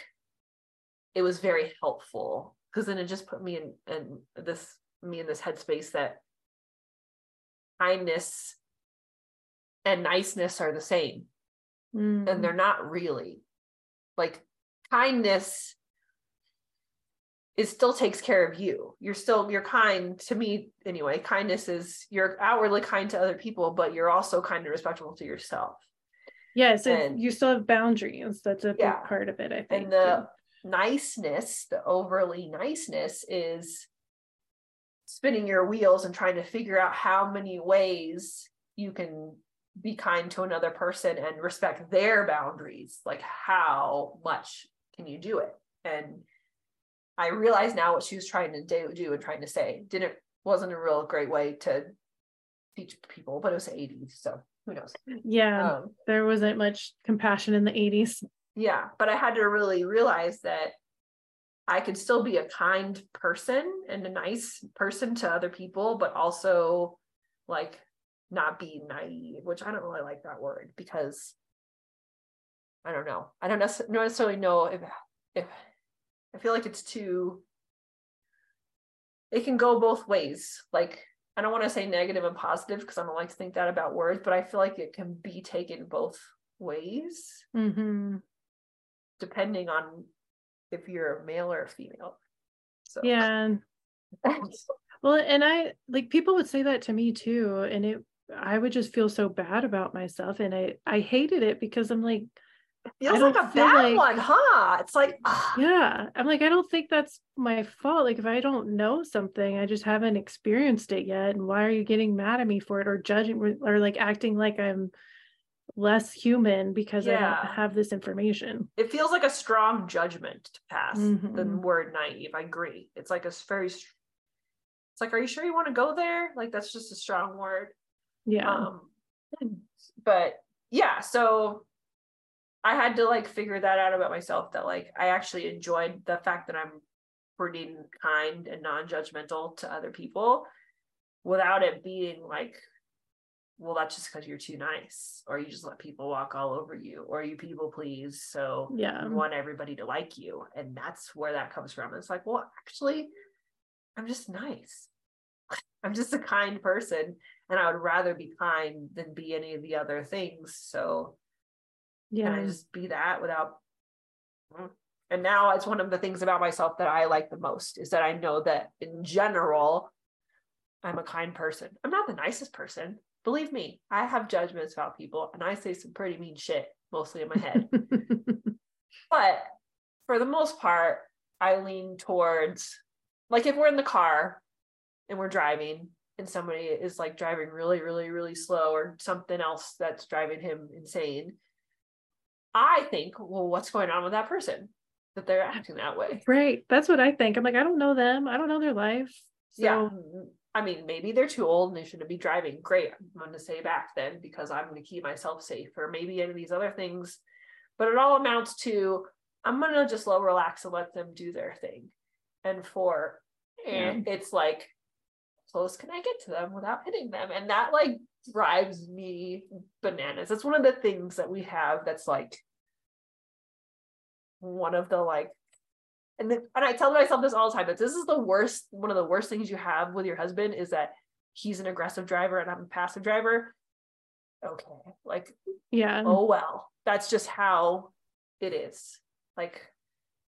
it was very helpful, because then it just put me in, in this me in this headspace that kindness and niceness are the same. Mm. And they're not really. Like kindness, it still takes care of you. You're still, you're kind to me anyway. Kindness is, you're outwardly kind to other people, but you're also kind and respectful to yourself. Yes, yeah, so and you still have boundaries. That's a yeah. big part of it, I think. And the too. niceness, the overly niceness, is spinning your wheels and trying to figure out how many ways you can be kind to another person and respect their boundaries. Like, how much can you do it? And I realize now what she was trying to do, do and trying to say didn't wasn't a real great way to teach people, but it was the eighties, so who knows? Yeah, um, there wasn't much compassion in the eighties. Yeah, but I had to really realize that I could still be a kind person and a nice person to other people, but also like not be naive, which I don't really like that word, because I don't know. I don't necessarily know if if I feel like it's too, it can go both ways. Like, I don't want to say negative and positive because I don't like to think that about words, but I feel like it can be taken both ways, mm-hmm. depending on if you're a male or a female. So. Yeah. Well, and I, like, people would say that to me too. And it, I would just feel so bad about myself. And I, I hated it because I'm like, it feels like a bad like, one, huh? It's like, ugh. Yeah. I'm like, I don't think that's my fault. Like, if I don't know something, I just haven't experienced it yet. And why are you getting mad at me for it, or judging, or like acting like I'm less human because yeah. I don't have this information? It feels like a strong judgment to pass mm-hmm. the word naive. I agree. It's like a very, it's like, are you sure you want to go there? Like, that's just a strong word. Yeah. Um, but yeah, so I had to like figure that out about myself, that like I actually enjoyed the fact that I'm pretty kind and non-judgmental to other people without it being like, well, that's just because you're too nice, or you just let people walk all over you, or you people please. So yeah. you want everybody to like you. And that's where that comes from. It's like, well, actually, I'm just nice. I'm just a kind person, and I would rather be kind than be any of the other things. So yeah, and I just be that without, and now it's one of the things about myself that I like the most, is that I know that in general, I'm a kind person. I'm not the nicest person. Believe me, I have judgments about people, and I say some pretty mean shit, mostly in my head. But for the most part, I lean towards, like, if we're in the car and we're driving and somebody is like driving really, really, really slow, or something else that's driving him insane, I think, well, what's going on with that person that they're acting that way? Right. That's what I think. I'm like, I don't know them. I don't know their life. So. Yeah. I mean, maybe they're too old and they shouldn't be driving. Great. I'm going to stay back then because I'm going to keep myself safe, or maybe any of these other things. But it all amounts to, I'm going to just low relax and let them do their thing. And for, and yeah. it's like, close can I get to them without hitting them? And that like drives me bananas. It's one of the things that we have that's like, one of the like, and the, and I tell myself this all the time, that this is the worst, one of the worst things you have with your husband is that he's an aggressive driver and I'm a passive driver. Okay. Like, yeah. Oh, well, that's just how it is. Like,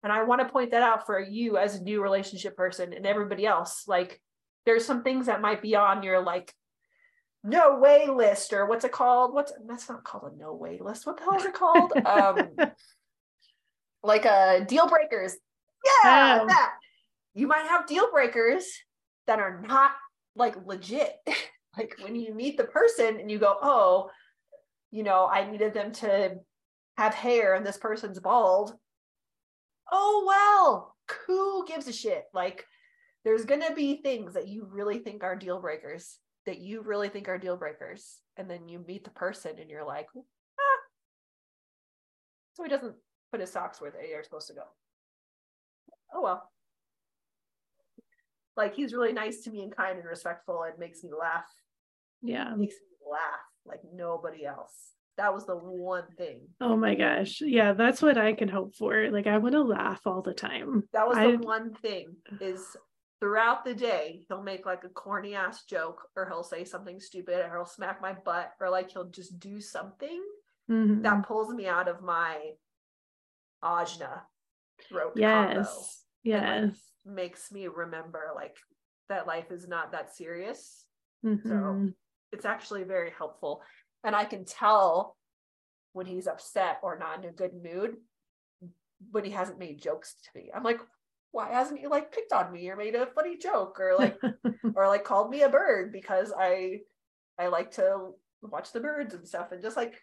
and I want to point that out for you as a new relationship person and everybody else. Like, there's some things that might be on your like, no way list, or what's it called? What's, that's not called a no way list. What the hell is it called? um, like a deal breakers. Yeah, um, that. You might have deal breakers that are not like legit. Like when you meet the person and you go, oh, you know, I needed them to have hair and this person's bald. Oh, well, who gives a shit? Like, there's going to be things that you really think are deal breakers, that you really think are deal breakers. And then you meet the person and you're like, ah. So he doesn't put his socks where they are supposed to go. Oh, well. Like, he's really nice to me and kind and respectful and makes me laugh. Yeah. Makes me laugh like nobody else. That was the one thing. Oh my gosh. Yeah, that's what I can hope for. Like, I want to laugh all the time. That was I... the one thing is, throughout the day, he'll make like a corny ass joke, or he'll say something stupid, or he'll smack my butt, or like he'll just do something mm-hmm. that pulls me out of my ajna throat yes. combo. Yes. And, like, makes me remember like that life is not that serious. Mm-hmm. So it's actually very helpful. And I can tell when he's upset or not in a good mood, but he hasn't made jokes to me. I'm like, why hasn't he like picked on me or made a funny joke or like, or like called me a bird because I, I like to watch the birds and stuff, and just like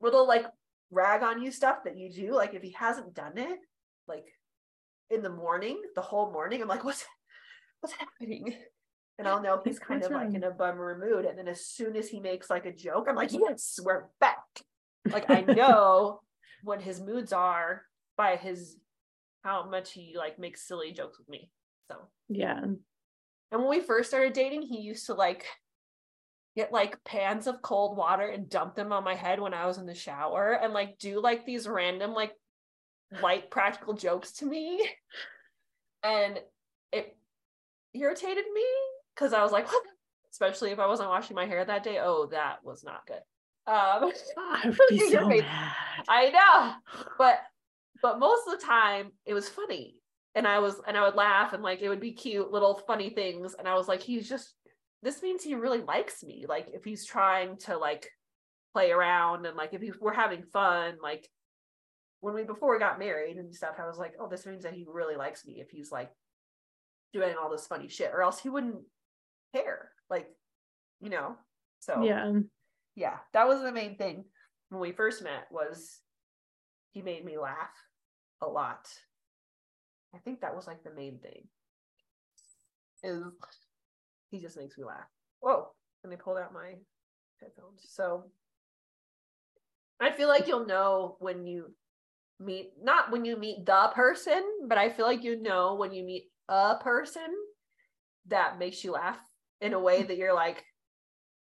little like rag on you stuff that you do. Like if he hasn't done it, like in the morning, the whole morning, I'm like, what's, what's happening? And I'll know he's kind That's of right. like in a bummer mood. And then as soon as he makes like a joke, I'm like, yes, we're back. Like I know what his moods are by his, how much he like makes silly jokes with me. So yeah. And when we first started dating, he used to like get like pans of cold water and dump them on my head when I was in the shower, and like do like these random like light practical jokes to me, and it irritated me because I was like, what? Especially if I wasn't washing my hair that day. Oh, that was not good. Um, I would be so mad. I know, but but most of the time it was funny, and I was and I would laugh, and like it would be cute little funny things, and I was like, he's just, this means he really likes me. Like if he's trying to like play around, and like if he, we're having fun, like when we before we got married and stuff, I was like, oh, this means that he really likes me if he's like doing all this funny shit, or else he wouldn't care, like, you know. So yeah yeah that was the main thing when we first met, was he made me laugh a lot. I think that was like the main thing, is he just makes me laugh. Whoa, and I pulled out my headphones. So I feel like you'll know when you meet, not when you meet the person, but I feel like you know when you meet a person that makes you laugh in a way that you're like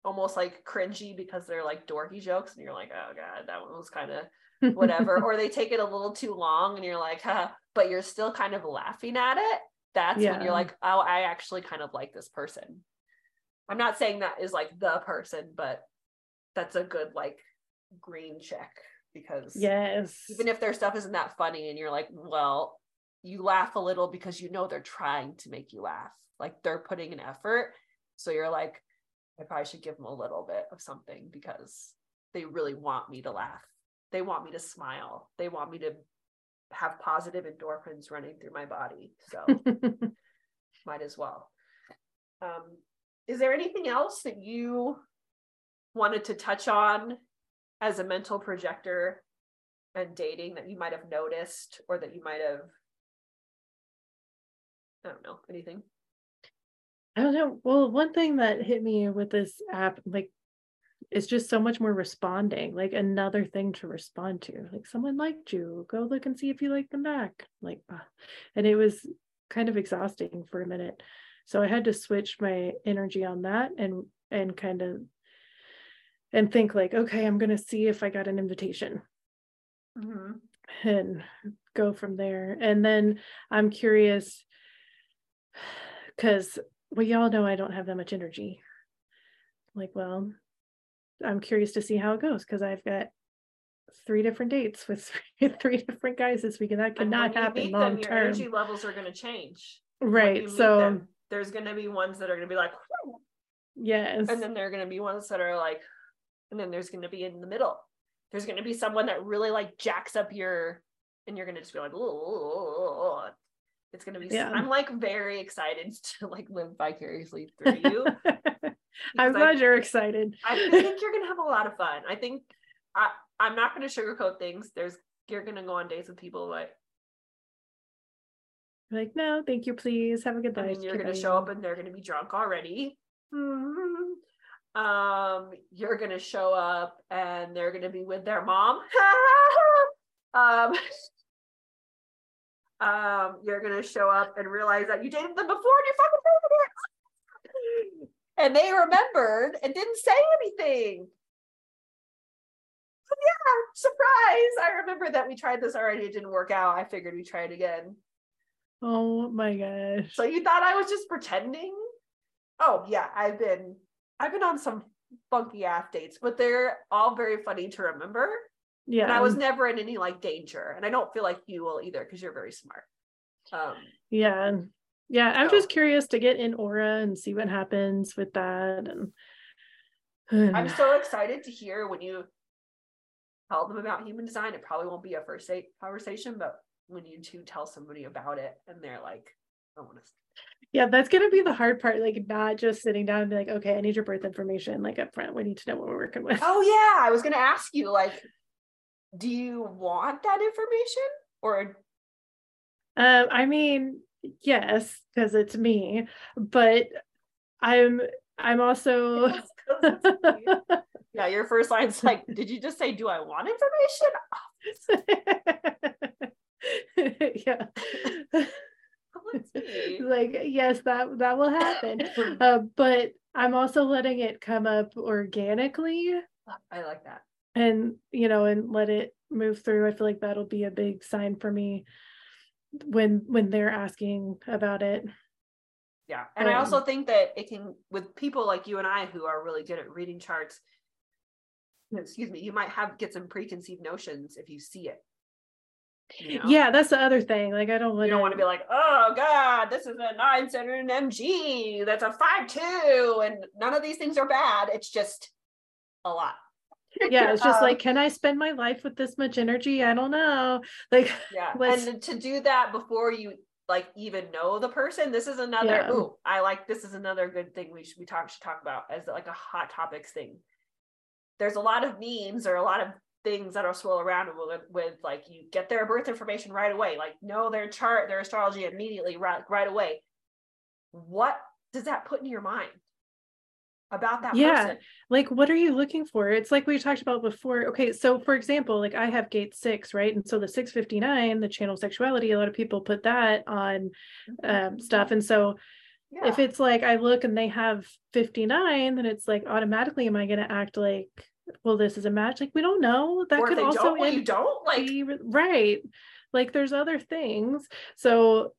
almost like cringy because they're like dorky jokes, and you're like, oh god, that one was kind of whatever. Or they take it a little too long, and you're like, huh, but you're still kind of laughing at it. That's yeah. when you're like, oh, I actually kind of like this person. I'm not saying that is like the person, but that's a good like green check, because yes, even if their stuff isn't that funny, and you're like, well, you laugh a little because you know they're trying to make you laugh, like they're putting an effort. So you're like, I probably should give them a little bit of something because they really want me to laugh. They want me to smile. They want me to have positive endorphins running through my body. So might as well. Um, is there anything else that you wanted to touch on as a mental projector and dating that you might have noticed, or that you might have, I don't know, anything? I don't know. Well, one thing that hit me with this app, like, it's just so much more responding, like another thing to respond to, like someone liked you, go look and see if you like them back. Like, uh, and it was kind of exhausting for a minute. So I had to switch my energy on that, and, and kind of, and think like, okay, I'm going to see if I got an invitation. Mm-hmm. And go from there. And then I'm curious, because well, y'all know I don't have that much energy. Like, well, I'm curious to see how it goes, because I've got three different dates with three, three different guys this week, and that could and not happen long term. Your energy levels are going to change, right? So them, there's going to be ones that are going to be like, whoa. Yes, and then there are going to be ones that are like, and then there's going to be in the middle. There's going to be someone that really like jacks up your, and you're going to just be like, oh. It's going to be, yeah. I'm like very excited to like live vicariously through you. I'm glad I, you're excited. I think you're going to have a lot of fun. I think I, I'm not going to sugarcoat things. There's, you're going to go on dates with people like, like, no, thank you, please. Have a good night. And you're going to show up and they're going to be drunk already. Mm-hmm. Um, you're going to show up and they're going to be with their mom. um, Um, you're going to show up and realize that you dated them before, and you're fucking over there. And they remembered and didn't say anything. So yeah, surprise. I remember that we tried this already. It didn't work out. I figured we tried again. Oh my gosh. So you thought I was just pretending? Oh yeah, I've been, I've been on some funky ass dates, but they're all very funny to remember. Yeah. And I was never in any like danger, and I don't feel like you will either, because you're very smart. Um, yeah. Yeah. I'm so just curious to get in aura and see what happens with that. And, and I'm so excited to hear when you tell them about human design. It probably won't be a first date conversation, but when you two tell somebody about it and they're like, I want to. Yeah, that's going to be the hard part. Like, not just sitting down and be like, okay, I need your birth information. Like, up front, we need to know what we're working with. Oh yeah. I was going to ask you, like, do you want that information or? Um, I mean, yes, because it's me, but I'm, I'm also. Yes, 'cause it's me. Yeah. Your first line's like, did you just say, do I want information? Yeah. Like, yes, that that will happen. Uh, but I'm also letting it come up organically. I like that. And, you know, and let it move through. I feel like that'll be a big sign for me when when they're asking about it. Yeah. And um, I also think that it can, with people like you and I who are really good at reading charts, excuse me, you might have get some preconceived notions if you see it. You know? Yeah, that's the other thing. Like, I don't want. You don't want to be like, oh God, this is a nine center and M G. That's a five two, and none of these things are bad. It's just a lot. Yeah, it's just um, like, can I spend my life with this much energy? I don't know. Like, yeah, let's... and to do that before you like even know the person. This is another. Yeah. Ooh, I like this is another good thing we should we talk should talk about as like a hot topics thing. There's a lot of memes or a lot of things that will swirl around with, with like you get their birth information right away, like know their chart, their astrology immediately right, right away. What does that put in your mind about that yeah person? Like, what are you looking for? It's like we talked about before. Okay, so for example, like I have gate six, right? And so the six fifty-nine, the channel sexuality, a lot of people put that on um stuff. And so yeah, if it's like I look and they have fifty-nine, then it's like automatically, am I going to act like, well, this is a match? Like, we don't know. That or could also don't, well, you don't like be, right, like there's other things. So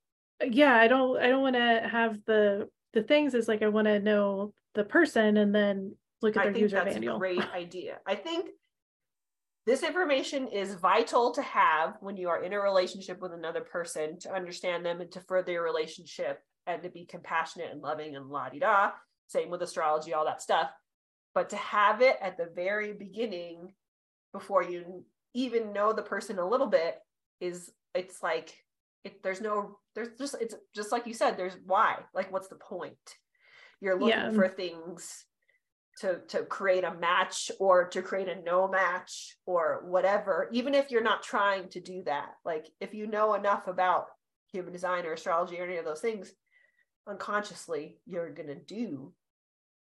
yeah, I don't I don't want to have the the things. Is like I want to know the person and then look at their I think user that's manual. A great idea. I think this information is vital to have when you are in a relationship with another person, to understand them and to further your relationship and to be compassionate and loving and la-di-da. Same with astrology, all that stuff. But to have it at the very beginning before you even know the person a little bit is, it's like, it, there's no, there's just, it's just like you said, there's why, like, what's the point? You're looking yeah. for things to, to create a match or to create a no match or whatever, even if you're not trying to do that. Like, if you know enough about human design or astrology or any of those things, unconsciously, you're going to do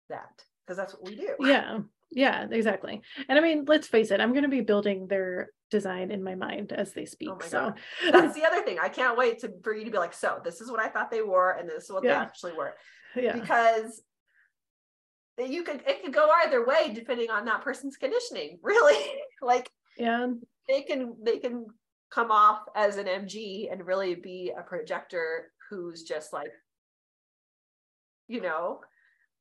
that. Because that's what we do. Yeah. Yeah, exactly. And I mean, let's face it, I'm going to be building their design in my mind as they speak. Oh my so God. That's the other thing. I can't wait to, for you to be like, so this is what I thought they were. And this is what yeah. they actually were. Yeah. Because you could, it could go either way, depending on that person's conditioning, really. Like, yeah, they can, they can come off as an M G and really be a projector who's just like, you know,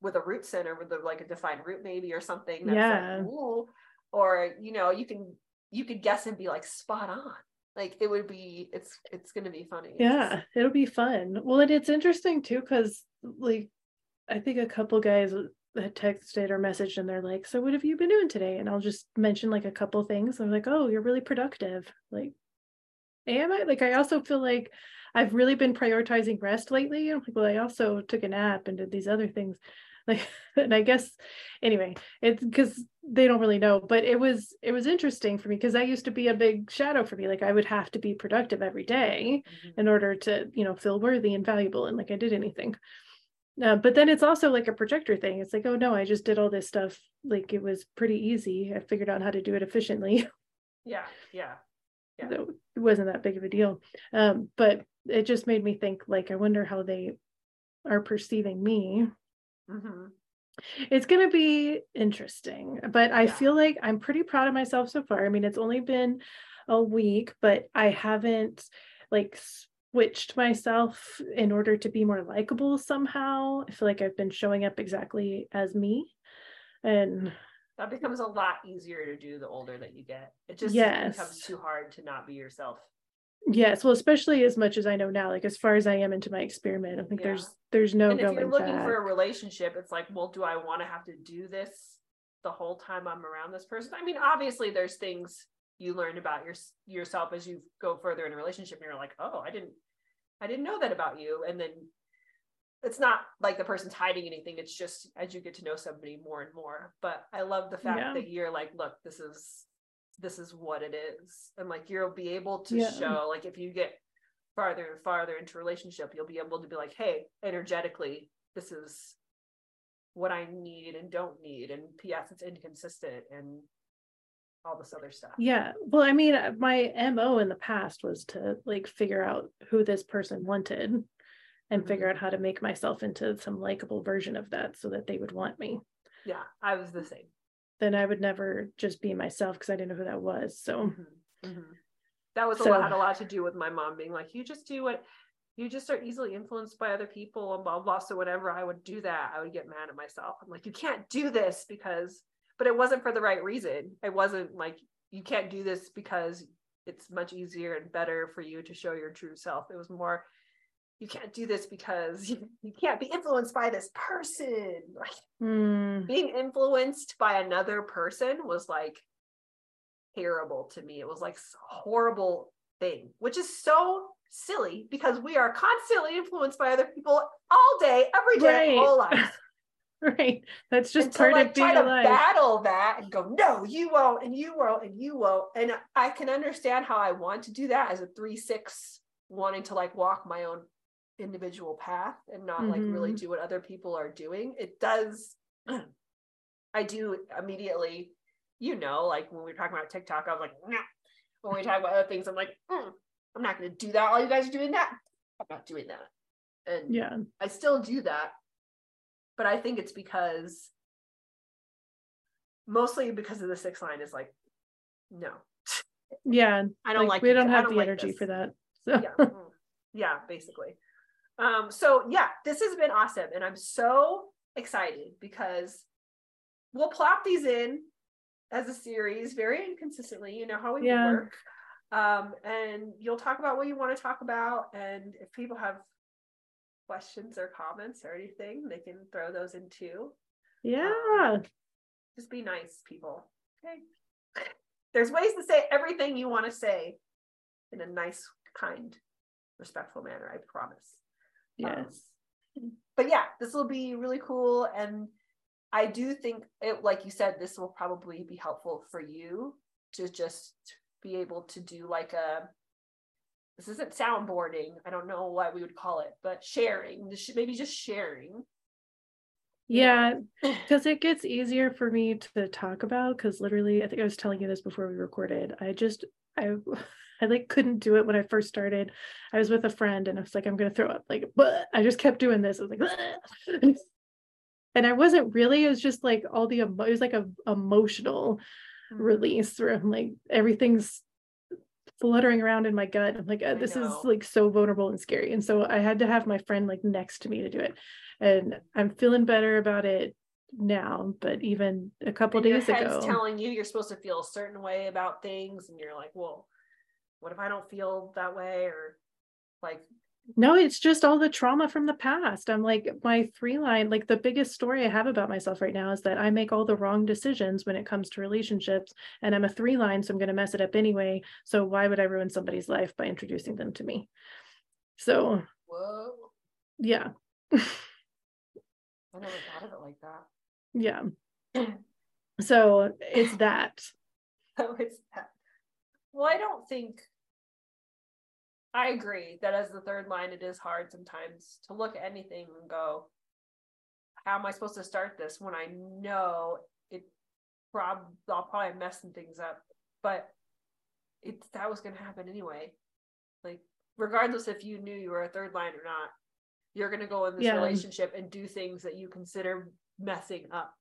with a root center with a, like a defined root maybe or something that's yeah. like ooh, or you know, you can you could guess and be like spot on. Like, it would be it's it's gonna be funny. Yeah, it'll be fun. Well, and it's interesting too, because like I think a couple guys had texted or messaged and they're like, so what have you been doing today? And I'll just mention like a couple things. I'm like, oh, you're really productive. Like, am I? Like, I also feel like I've really been prioritizing rest lately. And I'm like, well, I also took a nap and did these other things. Like, and I guess anyway, it's because they don't really know, but it was, it was interesting for me because that used to be a big shadow for me. Like, I would have to be productive every day mm-hmm. in order to, you know, feel worthy and valuable. And like, I did anything. Uh, but then it's also like a projector thing. It's like, oh no, I just did all this stuff. Like, it was pretty easy. I figured out how to do it efficiently. Yeah. Yeah. Yeah. So it wasn't that big of a deal. Um, but it just made me think, like, I wonder how they are perceiving me. Mm-hmm. It's going to be interesting, but I yeah. feel like I'm pretty proud of myself so far. I mean, it's only been a week, but I haven't like switched myself in order to be more likable somehow. I feel like I've been showing up exactly as me, and that becomes a lot easier to do the older that you get. It just yes. becomes too hard to not be yourself. Yes. Well, especially as much as I know now, like as far as I am into my experiment, I think yeah. there's, there's no and if going you're looking back. For a relationship, it's like, well, do I want to have to do this the whole time I'm around this person. I mean, obviously there's things you learn about your, yourself as you go further in a relationship, and you're like, oh, I didn't, I didn't know that about you. And then it's not like the person's hiding anything. It's just as you get to know somebody more and more. But I love the fact yeah. that you're like, look, this is, this is what it is. And like, you'll be able to yeah. show, like, if you get farther and farther into a relationship, you'll be able to be like, hey, energetically, this is what I need and don't need. And P S it's inconsistent and all this other stuff. Yeah. Well, I mean, my M O in the past was to like figure out who this person wanted and mm-hmm. figure out how to make myself into some likable version of that so that they would want me. Yeah. I was the same. Then I would never just be myself because I didn't know who that was. So mm-hmm. Mm-hmm. that was so, a lot, had a lot to do with my mom being like, you just do what you just are easily influenced by other people and blah, blah. So whenever I would do that, I would get mad at myself. I'm like, you can't do this because, but it wasn't for the right reason. It wasn't like, you can't do this because it's much easier and better for you to show your true self. It was more, you can't do this because you, you can't be influenced by this person. Like mm. being influenced by another person was like terrible to me. It was like a horrible thing, which is so silly because we are constantly influenced by other people all day, every day, right. all lives. Right. That's just and part to, like, of being try alive. To battle that and go, no, you won't, and you won't, and you won't. And I can understand how I want to do that as a three, six, wanting to like walk my own individual path and not mm-hmm. like really do what other people are doing. It does. I do immediately, you know, like when we were talking about TikTok, I was like, no. Nah. When we talk about other things, I'm like, mm, I'm not going to do that. All you guys are doing that. I'm not doing that. And yeah, I still do that. But I think it's because, mostly because of the sixth line is like, no. Yeah. I don't like, like we don't have the energy for that. So. Yeah. Yeah, basically. Um, so yeah, this has been awesome. And I'm so excited because we'll plop these in as a series very inconsistently. You know how we yeah. work. Um, and you'll talk about what you want to talk about. And if people have questions or comments or anything, they can throw those in too. Yeah. Um, just be nice, people. Okay. There's ways to say everything you want to say in a nice, kind, respectful manner, I promise. Yes. Um, but yeah, this will be really cool. And I do think it, like you said, this will probably be helpful for you to just be able to do like a, this isn't soundboarding. I don't know what we would call it, but sharing, maybe just sharing. Yeah, because it gets easier for me to talk about, because literally, I think I was telling you this before we recorded. I just, I, I like couldn't do it when I first started. I was with a friend and I was like, I'm going to throw up. Like, but I just kept doing this. I was like, and I wasn't really, it was just like all the, emo- it was like a emotional mm-hmm. release where I'm like, everything's fluttering around in my gut. I'm like, oh, this is like so vulnerable and scary. And so I had to have my friend like next to me to do it. And I'm feeling better about it now, but even a couple and days your head's ago telling you you're supposed to feel a certain way about things. And you're like, well, what if I don't feel that way? Or like, no, it's just all the trauma from the past. I'm like, my three line, like the biggest story I have about myself right now is that I make all the wrong decisions when it comes to relationships, and I'm a three line, so I'm going to mess it up anyway. So why would I ruin somebody's life by introducing them to me? So, whoa. Yeah. I never thought of it like that. Yeah. So it's that. So it's that. Well, I don't think... I agree that as the third line, it is hard sometimes to look at anything and go, how am I supposed to start this when I know it prob- I'll probably mess some things up, but it's, that was going to happen anyway. Like, regardless if you knew you were a third line or not, you're going to go in this yeah. relationship and do things that you consider messing up.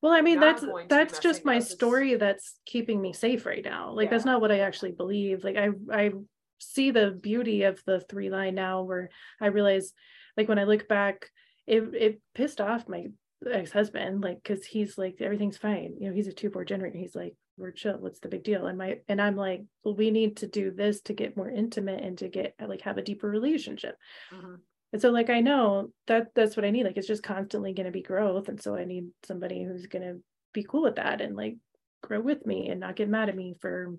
Well, I mean, that's that's just my up. story it's... that's keeping me safe right now. Like, yeah. that's not what I actually believe. Like, I, I, see the beauty of the three line now, where I realize, like, when I look back, it it pissed off my ex-husband, like, because he's like, everything's fine, you know, he's a two four generator, he's like, we're chill, what's the big deal? And my and I'm like, well, we need to do this to get more intimate and to get like have a deeper relationship. Mm-hmm. And so, like, I know that that's what I need. Like, it's just constantly going to be growth, and so I need somebody who's going to be cool with that and like grow with me and not get mad at me for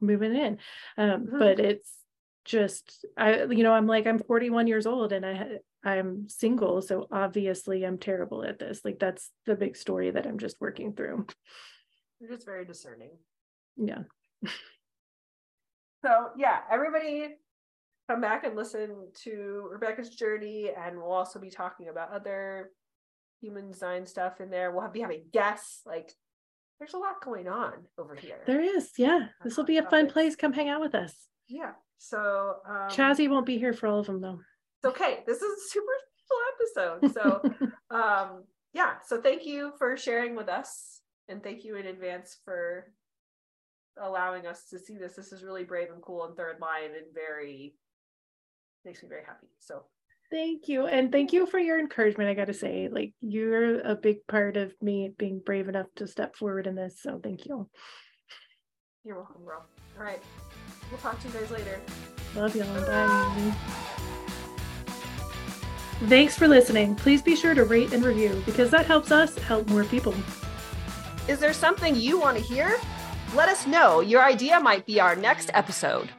moving in. Um, mm-hmm. But it's just, I, you know, I'm like, I'm forty-one years old and I, I'm single. So obviously I'm terrible at this. Like, that's the big story that I'm just working through. You're just very discerning. Yeah. So yeah, everybody come back and listen to Rebeka's journey. And we'll also be talking about other human design stuff in there. We'll have, be having guests. Like, there's a lot going on over here. There is. Yeah. This will be a fun place. Come hang out with us. Yeah. So um, Chazzy won't be here for all of them though. It's okay. This is a super full episode. So um, yeah. So thank you for sharing with us, and thank you in advance for allowing us to see this. This is really brave and cool and third line and very, makes me very happy. So thank you. And thank you for your encouragement. I got to say, like, you're a big part of me being brave enough to step forward in this. So thank you. You're welcome, girl. All right. We'll talk to you guys later. Love y'all. Bye. Thanks for listening. Please be sure to rate and review because that helps us help more people. Is there something you want to hear? Let us know. Your idea might be our next episode.